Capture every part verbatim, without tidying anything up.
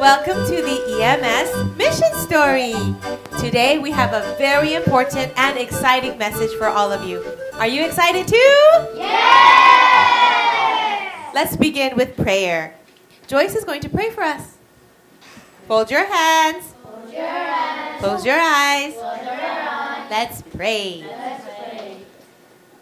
Welcome to the E M S Mission Story. Today we have a very important and exciting message for all of you. Are you excited too? Yes! Let's begin with prayer. Joyce is going to pray for us. Fold your hands. Fold your hands. Close your eyes. Close your eyes. Let's pray. Let's pray.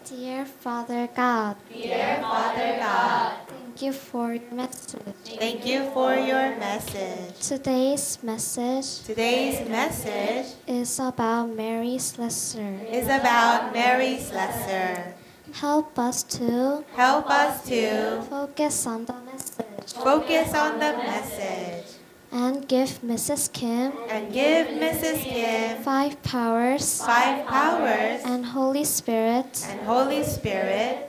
Dear Father God. Dear Father God. Thank you for your message. Thank you for your message. Today's message. Today's message is about Mary Slessor. Is about Mary Slessor. Help us to. Help us to focus on the message. Focus on the message. And give Missus Kim. And give Missus Kim five powers. Five powers. And Holy Spirit. And Holy Spirit.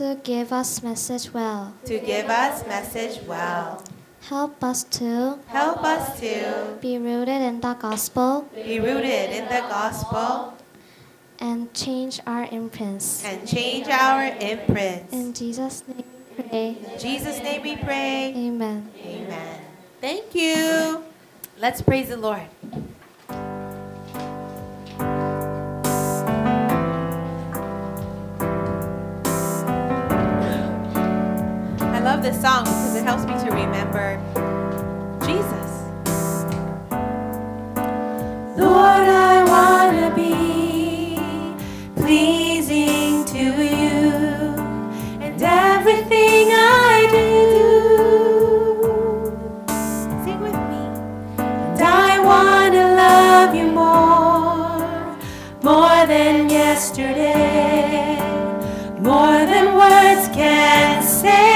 To give us message well. To give us message well. Help us to. Help us to. Be rooted in the gospel. Be rooted in the gospel. And change our imprints. And change our imprints. In Jesus' name we pray. In Jesus' name we pray. Amen. Amen. Thank you. Let's praise the Lord. I love this song because it helps me to remember Jesus. Lord, I want to be pleasing to you, and everything I do. Sing with me. And I want to love you more, more than yesterday, more than words can say.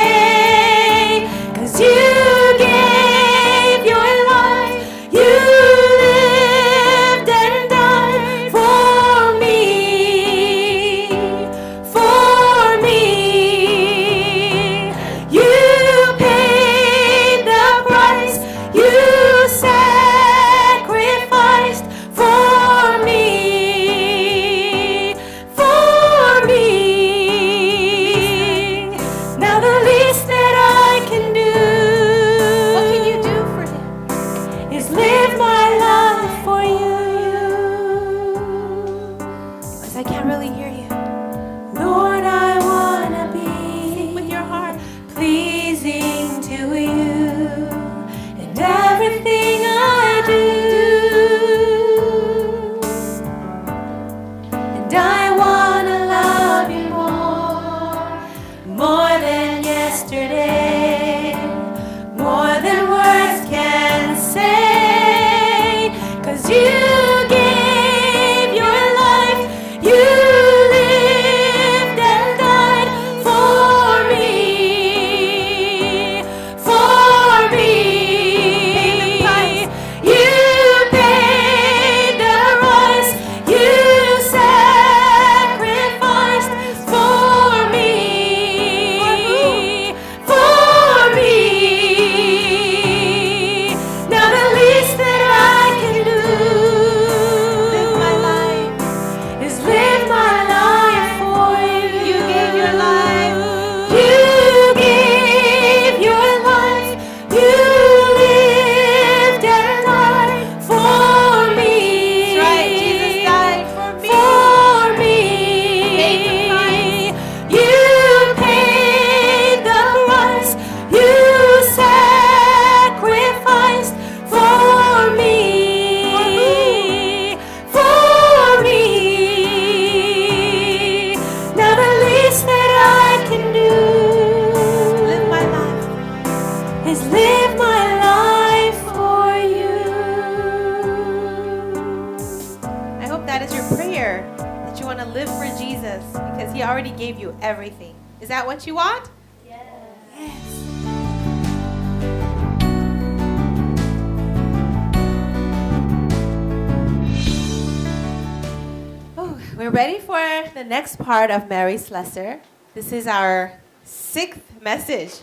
Part of Mary Slessor. This is our sixth message,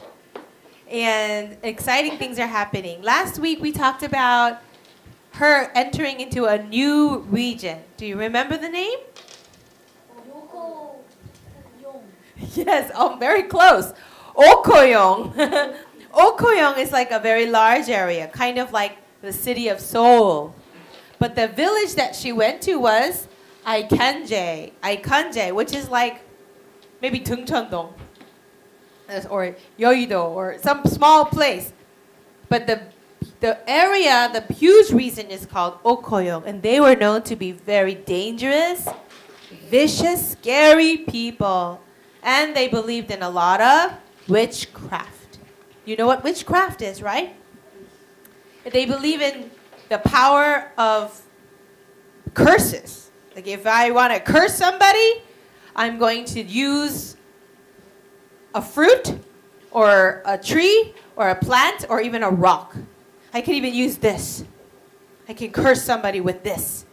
and exciting things are happening. Last week we talked about her entering into a new region. Do you remember the name? Okoyong. Yes, oh, very close. Okoyong. Okoyong is like a very large area, kind of like the city of Seoul. But the village that she went to was Aikenje, Aikenje, which is like maybe Dungcheon-dong or Yeoido or some small place. But the the area, the huge region is called Okoyong, and they were known to be very dangerous, vicious, scary people, and they believed in a lot of witchcraft. You know what witchcraft is, right? They believe in the power of curses. Like if I want to curse somebody, I'm going to use a fruit or a tree or a plant or even a rock. I can even use this. I can curse somebody with this.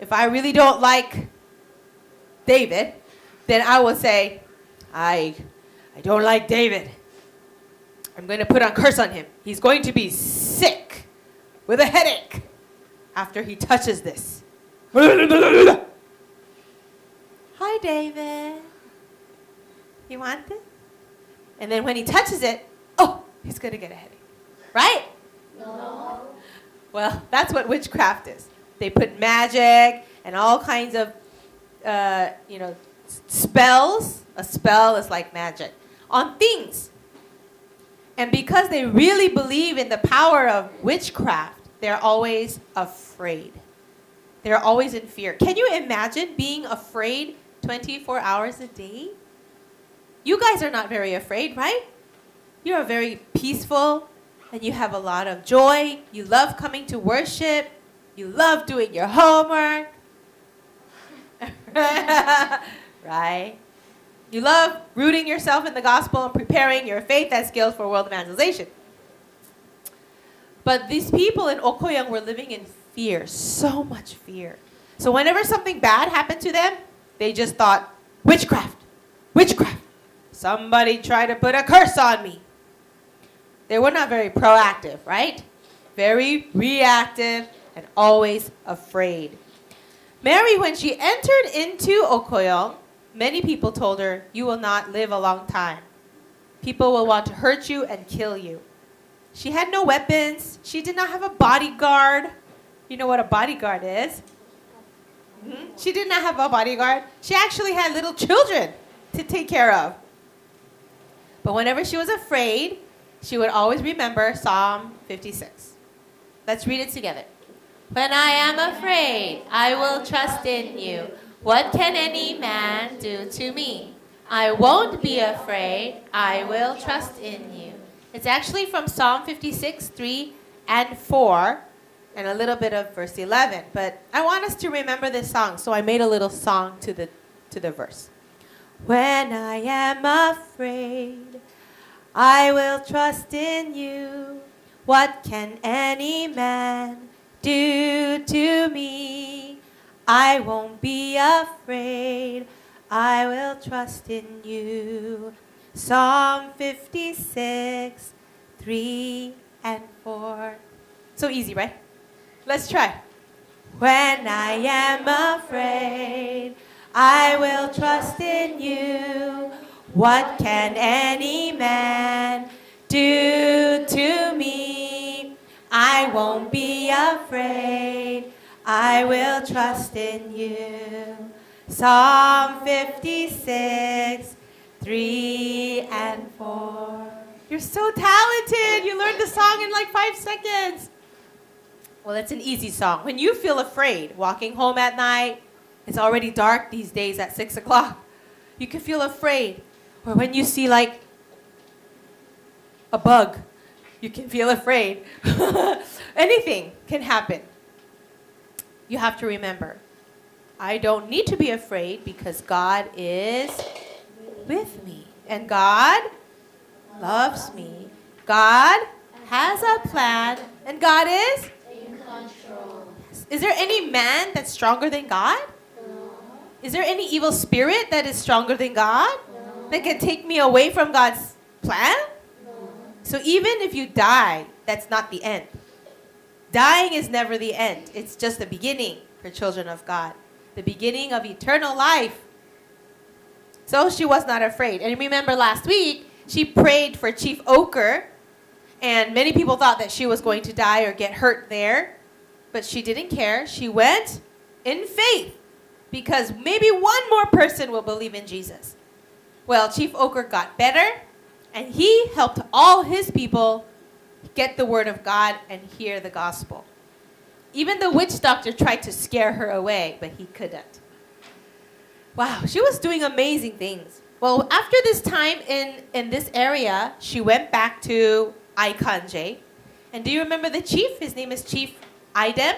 If I really don't like David, then I will say, I, I don't like David. I'm going to put a curse on him. He's going to be sick with a headache after he touches this. Hi, David. You want it? And then when he touches it, oh, he's going to get a headache. Right? No. Well, that's what witchcraft is. They put magic and all kinds of, uh, you know, spells. A spell is like magic. On things. And because they really believe in the power of witchcraft, they're always afraid. They're always in fear. Can you imagine being afraid twenty-four hours a day? You guys are not very afraid, right? You are very peaceful, and you have a lot of joy. You love coming to worship. You love doing your homework. Right? You love rooting yourself in the gospel and preparing your faith as skills for world evangelization. But these people in Okoyong were living in fear, so much fear. So whenever something bad happened to them, they just thought, witchcraft, witchcraft. Somebody tried to put a curse on me. They were not very proactive, right? Very reactive and always afraid. Mary, when she entered into Okoyong, many people told her, you will not live a long time. People will want to hurt you and kill you. She had no weapons. She did not have a bodyguard. You know what a bodyguard is? Mm-hmm. She did not have a bodyguard. She actually had little children to take care of. But whenever she was afraid, she would always remember Psalm fifty-six. Let's read it together. When I am afraid, I will trust in you. What can any man do to me? I won't be afraid. I will trust in you. It's actually from Psalm fifty-six, three and four, and a little bit of verse eleven. But I want us to remember this song, so I made a little song to the, to the verse. When I am afraid, I will trust in you. What can any man do to me? I won't be afraid, I will trust in you. Psalm fifty-six, three and four. So easy, right? Let's try. When I am afraid, I will trust in you. What can any man do to me? I won't be afraid, I will trust in you. Psalm fifty-six, three and four. You're so talented. You learned the song in like five seconds. Well, it's an easy song. When you feel afraid, walking home at night, it's already dark these days at six o'clock. You can feel afraid. Or when you see like a bug, you can feel afraid. Anything can happen. You have to remember, I don't need to be afraid because God is with me. And God loves me. God has a plan. And God is in control. Is there any man that's stronger than God? No. Is there any evil spirit that is stronger than God? No. That can take me away from God's plan? No. So even if you die, that's not the end. Dying is never the end. It's just the beginning for children of God. The beginning of eternal life. So she was not afraid. And remember last week, She prayed for Chief Oker, and many people thought that she was going to die or get hurt there, but she didn't care. She went in faith because maybe one more person will believe in Jesus. Well, Chief Oker got better, and he helped all his people get the word of God and hear the gospel. Even the witch doctor tried to scare her away, but he couldn't. Wow, she was doing amazing things. Well, after this time in, in this area, she went back to Aikenje. And do you remember the chief? His name is Chief Edem.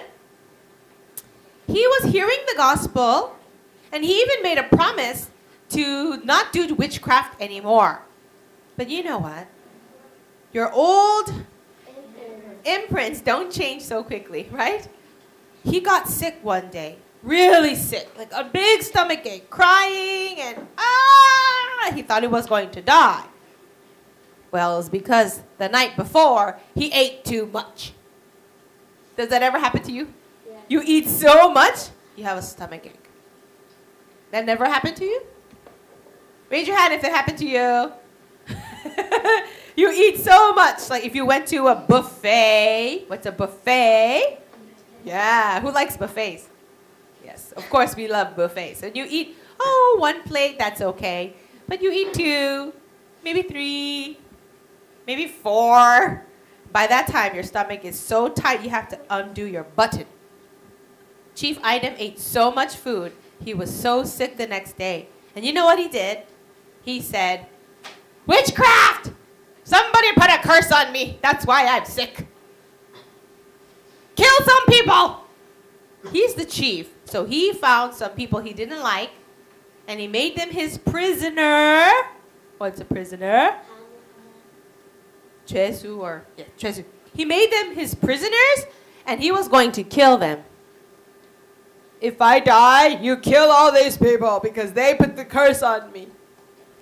He was hearing the gospel, and he even made a promise to not do witchcraft anymore. But you know what? Your old imprints don't change so quickly, right? He got sick one day, really sick, like a big stomach ache, crying, and ah, he thought he was going to die. Well, it was because the night before, he ate too much. Does that ever happen to you? Yeah. You eat so much, you have a stomach ache. That never happened to you? Raise your hand if that happened to you. You eat so much. Like if you went to a buffet. What's a buffet? Yeah, who likes buffets? Yes, of course we love buffets. And you eat, oh, one plate, that's okay. But you eat two, maybe three, maybe four. By that time, your stomach is so tight, you have to undo your button. Chief Edem ate so much food, he was so sick the next day. And you know what he did? He said, "Witchcraft! Somebody put a curse on me. That's why I'm sick. Kill some people." He's the chief. So he found some people he didn't like, and he made them his prisoner. What's a prisoner? Jesu or, yeah, Jesu. He made them his prisoners, and he was going to kill them. "If I die, you kill all these people because they put the curse on me."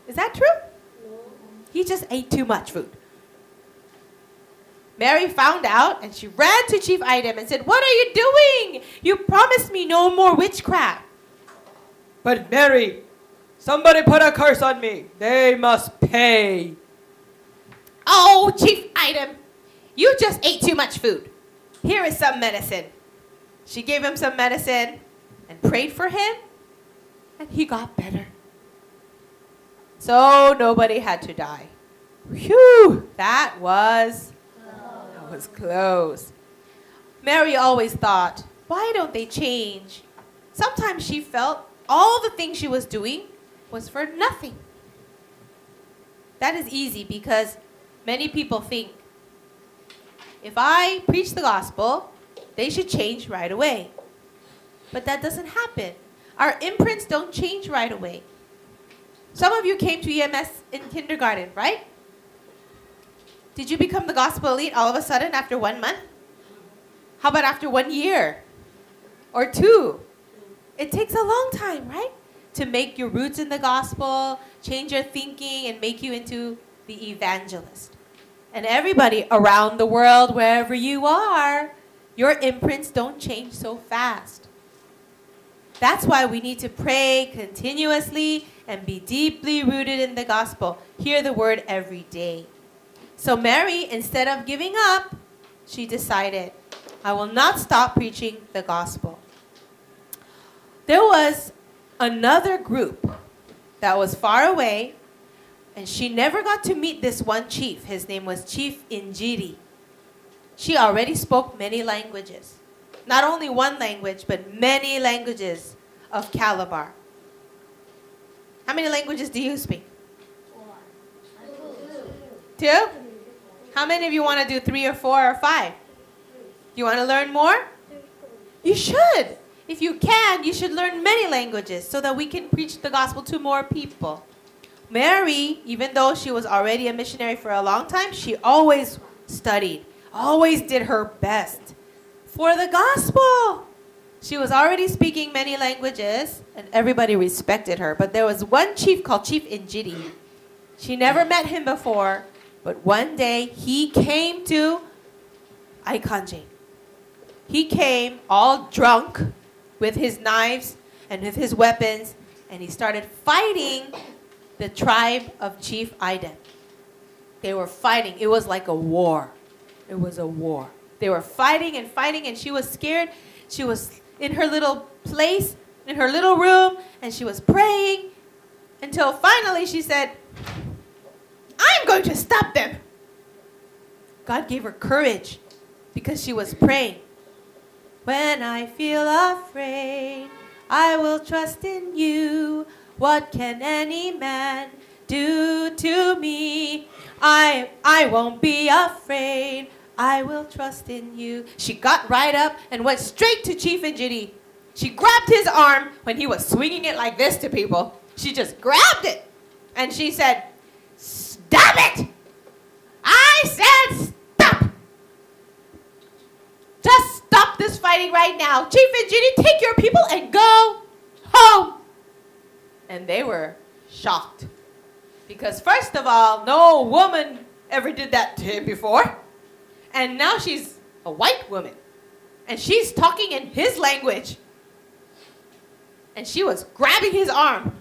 Is that true? He just ate too much food. Mary found out, and she ran to Chief Edem and said, "What are you doing? You promised me no more witchcraft." "But Mary, somebody put a curse on me. They must pay." "Oh, Chief Edem, you just ate too much food. Here is some medicine." She gave him some medicine and prayed for him, and he got better. So nobody had to die. Phew, that was, that was close. Mary always thought, why don't they change? Sometimes she felt all the things she was doing was for nothing. That is easy because many people think, if I preach the gospel, they should change right away. But that doesn't happen. Our imprints don't change right away. Some of you came to E M S in kindergarten, right? Did you become the gospel elite all of a sudden after one month? How about after one year or two? It takes a long time, right? To make your roots in the gospel, change your thinking, and make you into the evangelist. And everybody around the world, wherever you are, your imprints don't change so fast. That's why we need to pray continuously and be deeply rooted in the gospel. Hear the word every day. So Mary, instead of giving up, she decided, I will not stop preaching the gospel. There was another group that was far away, and she never got to meet this one chief. His name was Chief Injiti. She already spoke many languages. Not only one language, but many languages of Calabar. How many languages do you speak? Four. Two. Two? How many of you want to do three or four or five? You want to learn more? You should. If you can, you should learn many languages so that we can preach the gospel to more people. Mary, even though she was already a missionary for a long time, she always studied, always did her best for the gospel. She was already speaking many languages, and everybody respected her. But there was one chief called Chief Injiti. She never met him before, but one day he came to Aikenje. He came all drunk with his knives and with his weapons, and he started fighting the tribe of Chief Edem. They were fighting. It was like a war. It was a war. They were fighting and fighting, and she was scared. She was in her little place, in her little room, and she was praying until finally she said, I'm going to stop them. God gave her courage because she was praying. When I feel afraid, I will trust in you. What can any man do to me? I, I won't be afraid. I will trust in you. She got right up and went straight to Chief Injiti. She grabbed his arm when he was swinging it like this to people. She just grabbed it. And she said, stop it! I said stop! Just stop this fighting right now. Chief Injiti, take your people and go home. And they were shocked. Because first of all, no woman ever did that to him before. And now she's a white woman. And she's talking in his language. And she was grabbing his arm.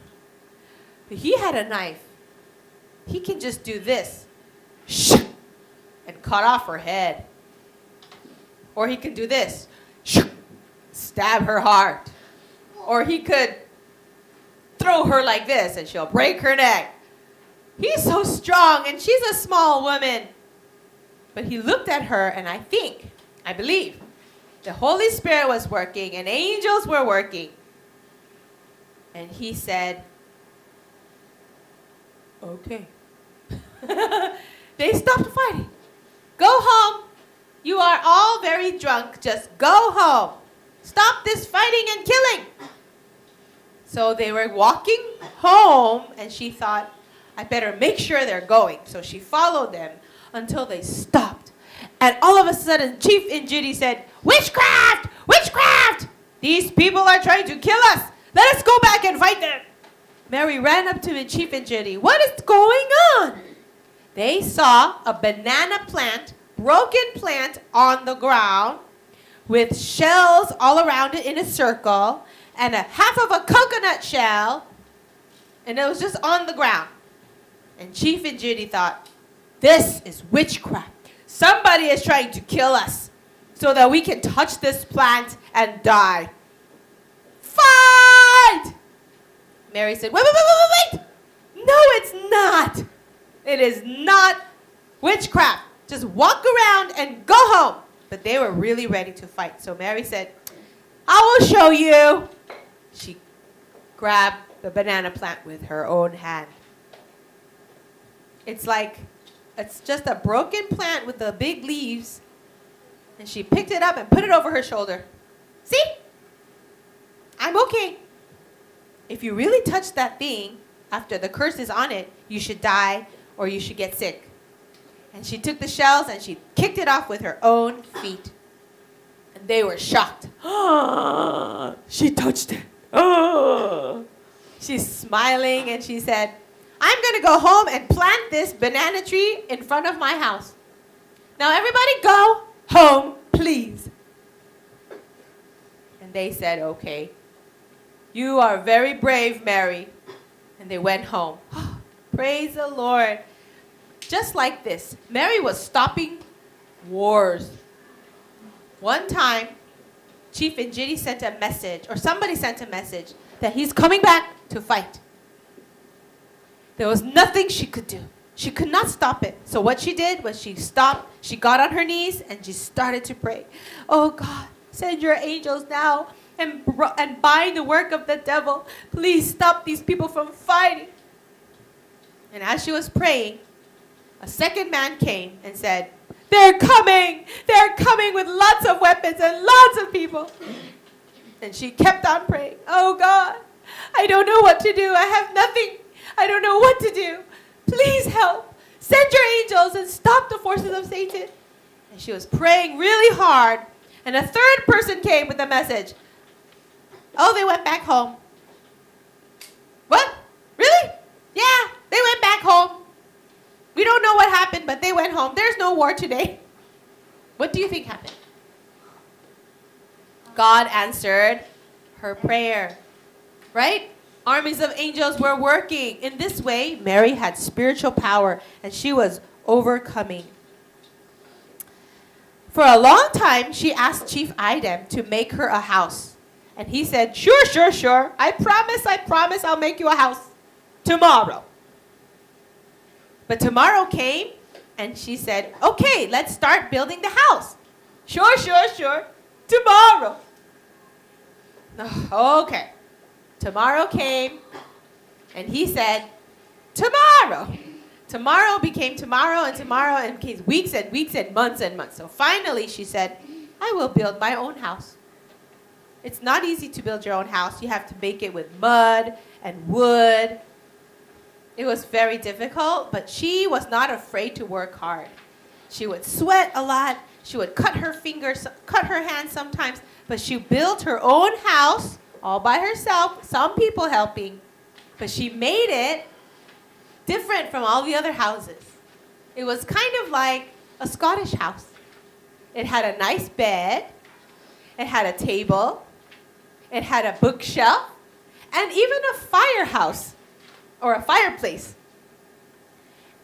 But he had a knife. He can just do this. Shh! And cut off her head. Or he can do this. Shh! Stab her heart. Or he could throw her like this and she'll break her neck. He's so strong and she's a small woman. But he looked at her, and I think, I believe, the Holy Spirit was working and angels were working. And he said, okay. They stopped fighting. Go home. You are all very drunk. Just go home. Stop this fighting and killing. So they were walking home, and she thought, I better make sure they're going. So she followed them until they stopped. And all of a sudden, Chief Injiti said, witchcraft! Witchcraft! These people are trying to kill us. Let us go back and fight them. Mary ran up to Chief Injiti. What is going on? They saw a banana plant, broken plant on the ground with shells all around it in a circle and a half of a coconut shell. And it was just on the ground. And Chief Injiti thought, this is witchcraft. Somebody is trying to kill us so that we can touch this plant and die. Fight! Mary said, wait, wait, wait, wait, wait. No, it's not. It is not witchcraft. Just walk around and go home. But they were really ready to fight. So Mary said, I will show you. She grabbed the banana plant with her own hand. It's like, it's just a broken plant with the big leaves. And she picked it up and put it over her shoulder. See? I'm okay. If you really touch that thing, after the curse is on it, you should die or you should get sick. And she took the shells and she kicked it off with her own feet. And they were shocked. She touched it. She's smiling and she said, I'm going to go home and plant this banana tree in front of my house. Now everybody go home, please. And they said, okay. You are very brave, Mary. And they went home. Oh, praise the Lord. Just like this, Mary was stopping wars. One time, Chief Injiti sent a message, or somebody sent a message, that he's coming back to fight. There was nothing she could do. She could not stop it. So what she did was she stopped, she got on her knees, and she started to pray. Oh God, send your angels now and, and bind the work of the devil. Please stop these people from fighting. And as she was praying, a second man came and said, they're coming, they're coming with lots of weapons and lots of people. And she kept on praying. Oh God, I don't know what to do. I have nothing. I don't know what to do. Please help. Send your angels and stop the forces of Satan. And she was praying really hard. And a third person came with a message. Oh, they went back home. What? Really? Yeah, they went back home. We don't know what happened, but they went home. There's no war today. What do you think happened? God answered her prayer. Right? Armies of angels were working. In this way, Mary had spiritual power, and she was overcoming. For a long time, she asked Chief Edem to make her a house. And he said, sure, sure, sure. I promise, I promise I'll make you a house tomorrow. But tomorrow came, and she said, okay, let's start building the house. Sure, sure, sure. Tomorrow. Okay. Tomorrow came, and he said, tomorrow. Tomorrow became tomorrow, and tomorrow and became weeks and weeks and months and months. So finally she said, I will build my own house. It's not easy to build your own house. You have to make it with mud and wood. It was very difficult, but she was not afraid to work hard. She would sweat a lot. She would cut her fingers, cut her hands sometimes, but she built her own house all by herself, some people helping, but she made it different from all the other houses. It was kind of like a Scottish house. It had a nice bed, it had a table, it had a bookshelf, and even a firehouse or a fireplace.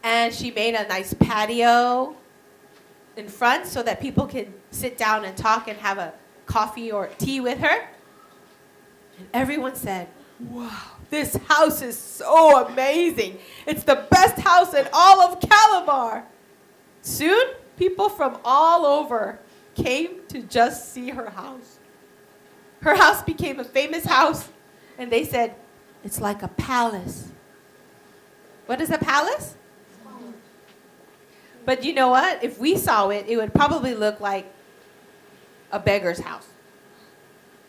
And she made a nice patio in front so that people can sit down and talk and have a coffee or tea with her. And everyone said, wow, this house is so amazing. It's the best house in all of Calabar. Soon, people from all over came to just see her house. Her house became a famous house, and they said, it's like a palace. What is a palace? But you know what? If we saw it, it would probably look like a beggar's house.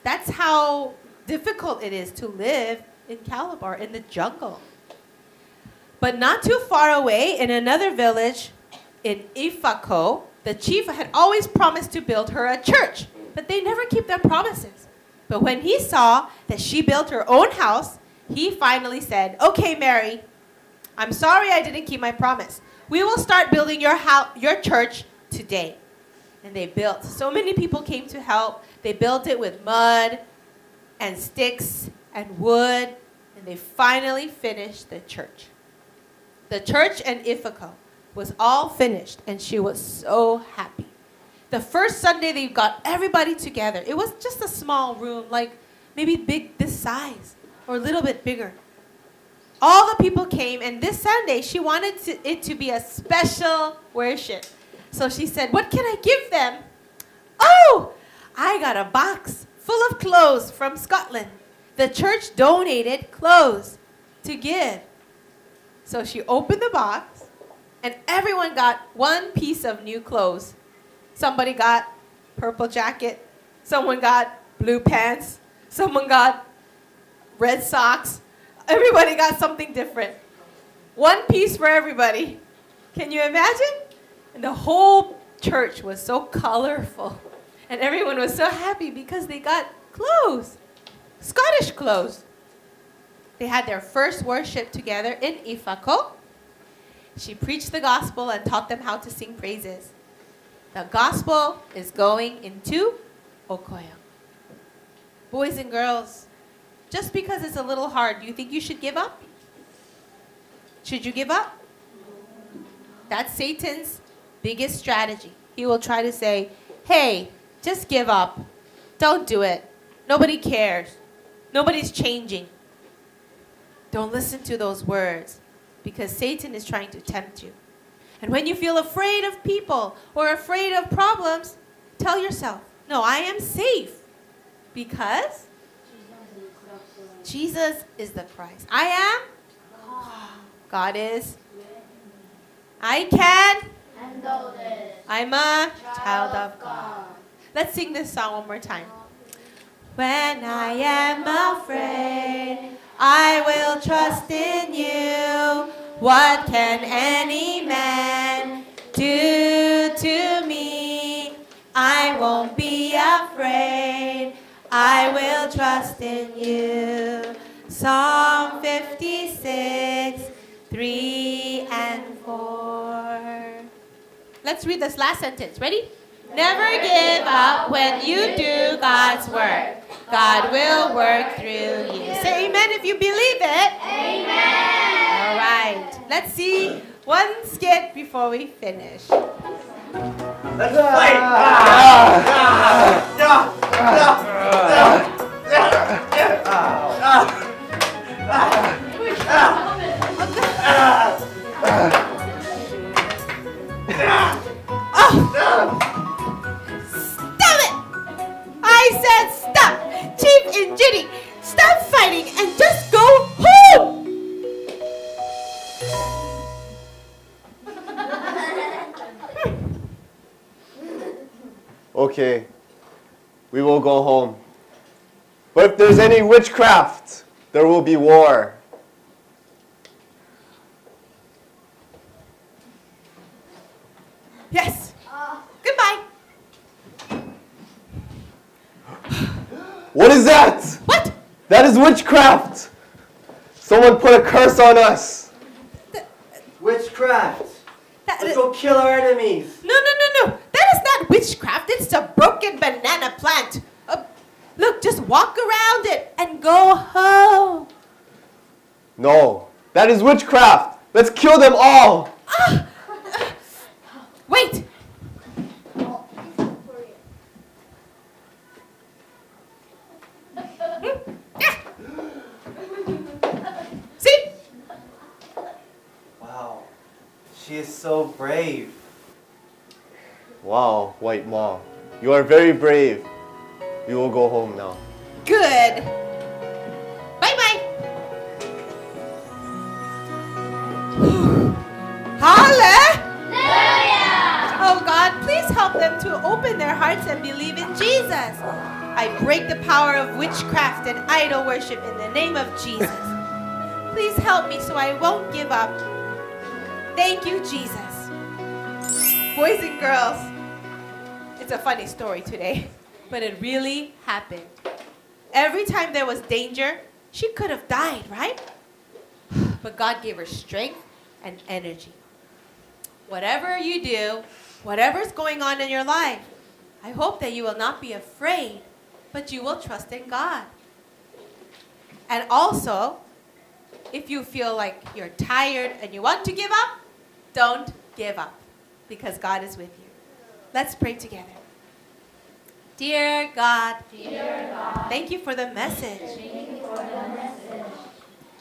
That's how difficult it is to live in Calabar, in the jungle. But not too far away, in another village, in Ifako, the chief had always promised to build her a church, but they never keep their promises. But when he saw that she built her own house, he finally said, okay, Mary, I'm sorry I didn't keep my promise. We will start building your, house, your church today. And they built. So many people came to help. They built it with mud and sticks and wood, and they finally finished the church. The church in Ifako was all finished, and she was so happy. The first Sunday, they got everybody together. It was just a small room, like maybe big this size or a little bit bigger. All the people came, and this Sunday, she wanted to, it to be a special worship. So she said, what can I give them? Oh, I got a box full of clothes from Scotland. The church donated clothes to give. So she opened the box, and everyone got one piece of new clothes. Somebody got purple jacket, someone got blue pants, someone got red socks. Everybody got something different. One piece for everybody. Can you imagine? And the whole church was so colorful. And everyone was so happy because they got clothes, Scottish clothes. They had their first worship together in Ifako. She preached the gospel and taught them how to sing praises. The gospel is going into Okoyong. Boys and girls, just because it's a little hard, do you think you should give up? Should you give up? That's Satan's biggest strategy. He will try to say, hey, just give up. Don't do it. Nobody cares. Nobody's changing. Don't listen to those words because Satan is trying to tempt you. And when you feel afraid of people or afraid of problems, tell yourself, no, I am safe because Jesus is the Christ. I am. God is. I can. I'm a child of God. Let's sing this song one more time. When I am afraid, I will trust in you. What can any man do to me? I won't be afraid. I will trust in you. Psalm fifty-six, three and four. Let's read this last sentence. Ready? Never give up when you do God's work. God will work through you. Say amen if you believe it. Amen. All right. Let's see One skit before we finish. Let's play. Stop it! I said stop! Chief Injiti, stop fighting and just go home! Okay, we will go home. But if there's any witchcraft, there will be war. Yes. Uh, Goodbye. What is that? What? That is witchcraft. Someone put a curse on us. The, uh, witchcraft. That, uh, Let's go kill our enemies. No, no, no, no. It's not witchcraft, it's a broken banana plant. Uh, look, just walk around it and go home. No, that is witchcraft. Let's kill them all. Ah, uh, wait. Hmm? Yeah. See? Wow, she is so brave. Wow, White Mom, you are very brave. We will go home now. Good. Bye-bye. Hallelujah! Oh God, please help them to open their hearts and believe in Jesus. I break the power of witchcraft and idol worship in the name of Jesus. Please help me so I won't give up. Thank you, Jesus. Boys and girls, it's a funny story today, but it really happened. Every time there was danger, she could have died, right? But God gave her strength and energy. Whatever you do, whatever's going on in your life, I hope that you will not be afraid, but you will trust in God. And also, if you feel like you're tired and you want to give up, don't give up, because God is with you. Let's pray together. Dear God, Dear God, thank you for the message. Thank you for the message.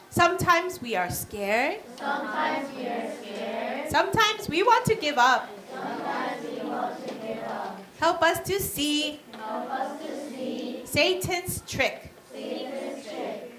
Sometimes we are scared. Sometimes we are scared. Sometimes we want to give up. Sometimes we want to give up. Help us to see. Help us to see. Satan's trick. Satan's trick.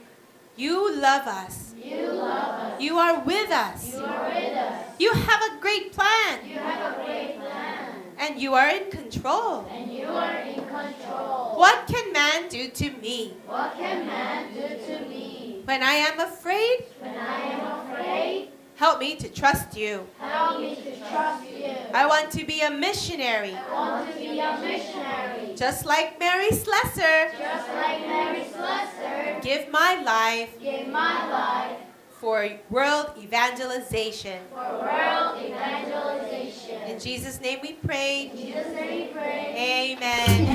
You love us. You love us. You are with us. You are with us. You have a great plan. You have a great plan. And you are in control. And you are in control. What can man do to me? What can man do to me? When I am afraid. When I am afraid. Help me to trust you. Help me to trust you. I want to be a missionary. I want to be a missionary. Just like Mary Slessor. Just like Mary Slessor. Give my life. Give my life. For world evangelization. For world evangelization. In Jesus' name we pray. In Jesus' name we pray. Amen.